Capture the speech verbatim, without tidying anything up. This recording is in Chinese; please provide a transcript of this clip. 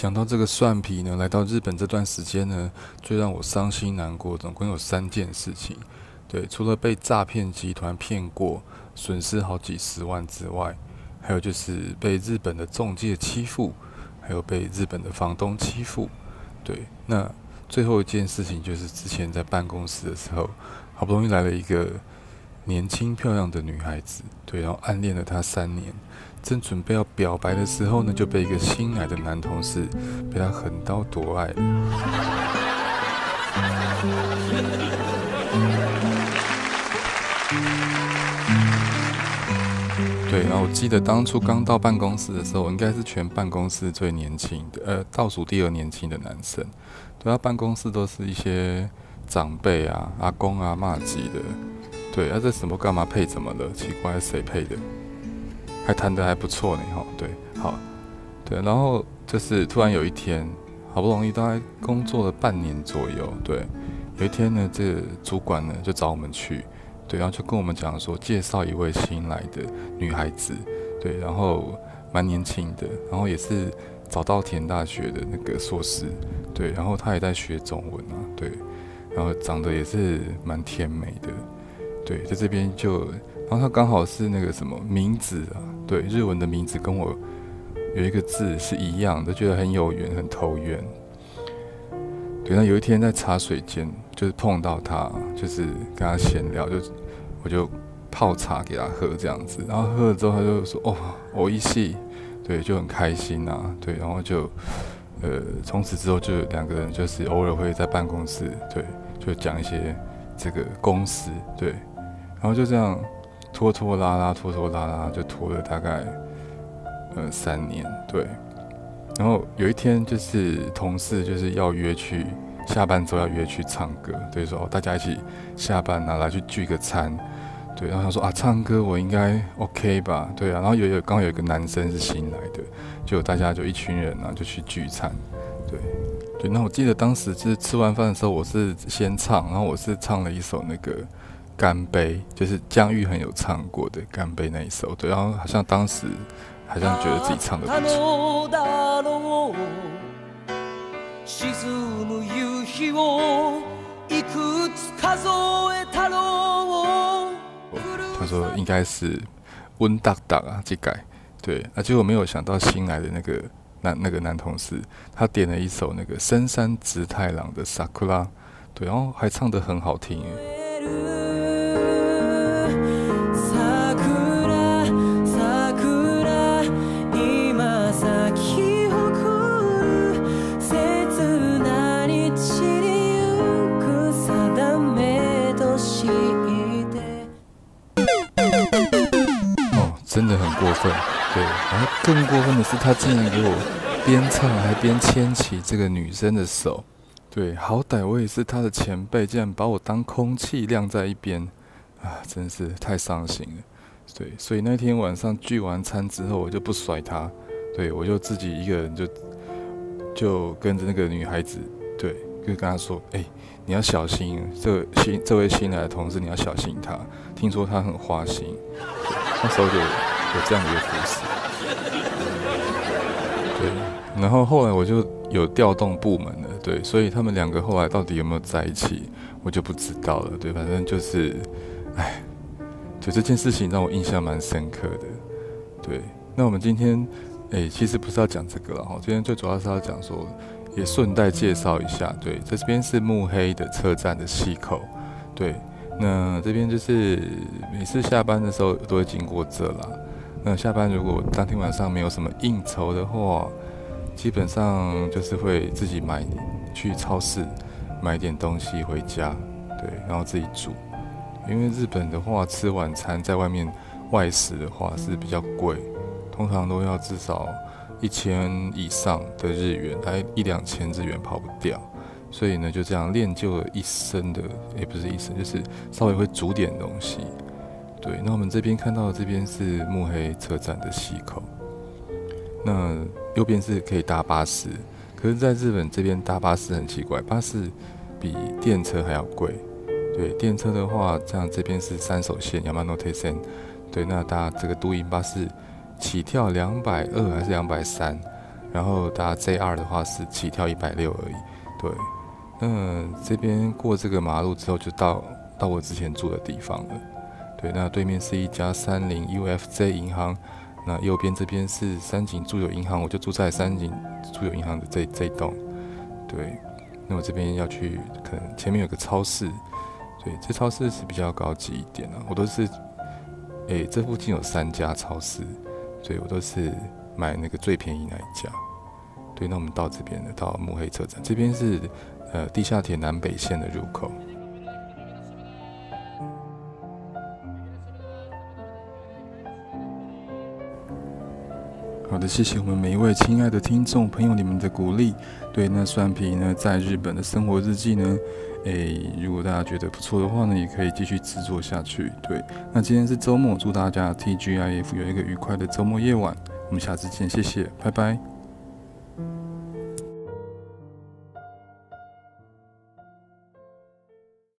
想到这个蒜皮呢，来到日本这段时间呢，最让我伤心难过，总共有三件事情。对，除了被诈骗集团骗过，损失好几十万之外，还有就是被日本的中介欺负，还有被日本的房东欺负。对，那最后一件事情就是之前在办公室的时候，好不容易来了一个年轻漂亮的女孩子，对，然后暗恋了她三年，正准备要表白的时候呢，就被一个新来的男同事被她横刀夺爱了。对，然后我记得当初刚到办公室的时候，我应该是全办公室最年轻的，呃，倒数第二年轻的男生。对，他办公室都是一些长辈啊、阿公啊、嬷姪的。对，啊，这什么干嘛配怎么了？奇怪，谁配的？还谈得还不错呢，哈。对，好，对，然后就是突然有一天，好不容易大概工作了半年左右，对，有一天呢，这个主管呢就找我们去。对，然后就跟我们讲说，介绍一位新来的女孩子，对，然后蛮年轻的，然后也是早稻田大学的那个硕士，对，然后她也在学中文啊，对，然后长得也是蛮甜美的，对，在这边就，然后她刚好是那个什么名字啊，对，日文的名字跟我有一个字是一样的，就觉得很有缘，很投缘。对，那有一天在茶水间，就是碰到她，就是跟她闲聊，就我就泡茶给她喝这样子，然后喝了之后，她就说：“哦，我一系，对，就很开心啊，对，然后就，呃，从此之后就两个人就是偶尔会在办公室，对，就讲一些这个公司，对，然后就这样拖拖拉拉，拖拖拉拉，就拖了大概呃三年，对。”然后有一天，就是同事就是要约去下班之后要约去唱歌，对，说、哦、大家一起下班啊，来去聚个餐，对。然后他说啊，唱歌我应该 OK 吧，对啊。然后有有刚好有一个男生是新来的，就大家就一群人啊就去聚餐，对对。那我记得当时就是吃完饭的时候，我是先唱，然后我是唱了一首那个《干杯》，就是姜育恒有唱过的《干杯》那一首，对。然后好像当时好像觉得自己唱的不错。沈む夕日をいくつ数えたろう。他说应该是温达达啊，这改对啊，结果没有想到新来的那个男那个男同事，他点了一首那个深山直太郎的 Sakura， 对，然后还唱得很好听。真的很过分，对。然后更过分的是，他竟然给我边唱还边牵起这个女生的手，对。好歹我也是他的前辈，竟然把我当空气晾在一边，啊，真是太伤心了，对。所以那天晚上聚完餐之后，我就不甩他，对，我就自己一个人就就跟着那个女孩子，对，就跟她说，哎、欸，你要小心，这新这位新来的同事，你要小心他，听说他很花心。那时候就有这样的一个故事，对。然后后来我就有调动部门了，对，所以他们两个后来到底有没有在一起，我就不知道了，对。反正就是，哎，就这件事情让我印象蛮深刻的，对。那我们今天，哎，其实不是要讲这个了哈，今天最主要是要讲说，也顺带介绍一下，对，在这边是目黑的车站的西口，对。那这边就是每次下班的时候都会经过这啦。那下班如果当天晚上没有什么应酬的话，基本上就是会自己买去超市买点东西回家，对，然后自己煮。因为日本的话，吃晚餐在外面外食的话是比较贵，通常都要至少一千以上的日元，大概一两千日元跑不掉。所以呢，就这样练就了一身的，也不是一身，就是稍微会煮点东西。对，那我们这边看到的这边是目黑车站的西口，那右边是可以搭巴士。可是，在日本这边搭巴士很奇怪，巴士比电车还要贵。对，电车的话，像这边是山手线 Yamanote Sen， 对，那搭这个都营巴士起跳两百二还是两百三？然后打 J R 的话是起跳一百六而已。对，那这边过这个马路之后就到到我之前住的地方了。对，那对面是一家三菱 U F J 银行，那右边这边是三井住友银行，我就住在三井住友银行的这这栋。对，那我这边要去，可能前面有个超市。对，这超市是比较高级一点啊，我都是，诶，这附近有三家超市，所以我都是买那个最便宜那一家。对，那我们到这边了，到目黑车站，这边是呃地下铁南北线的入口。好的，谢谢我们每一位亲爱的听众朋友你们的鼓励。对，那蒜皮呢在日本的生活日记呢，诶，如果大家觉得不错的话呢，也可以继续制作下去。对，那今天是周末，祝大家 T G I F 有一个愉快的周末夜晚。我们下次见，谢谢，拜拜。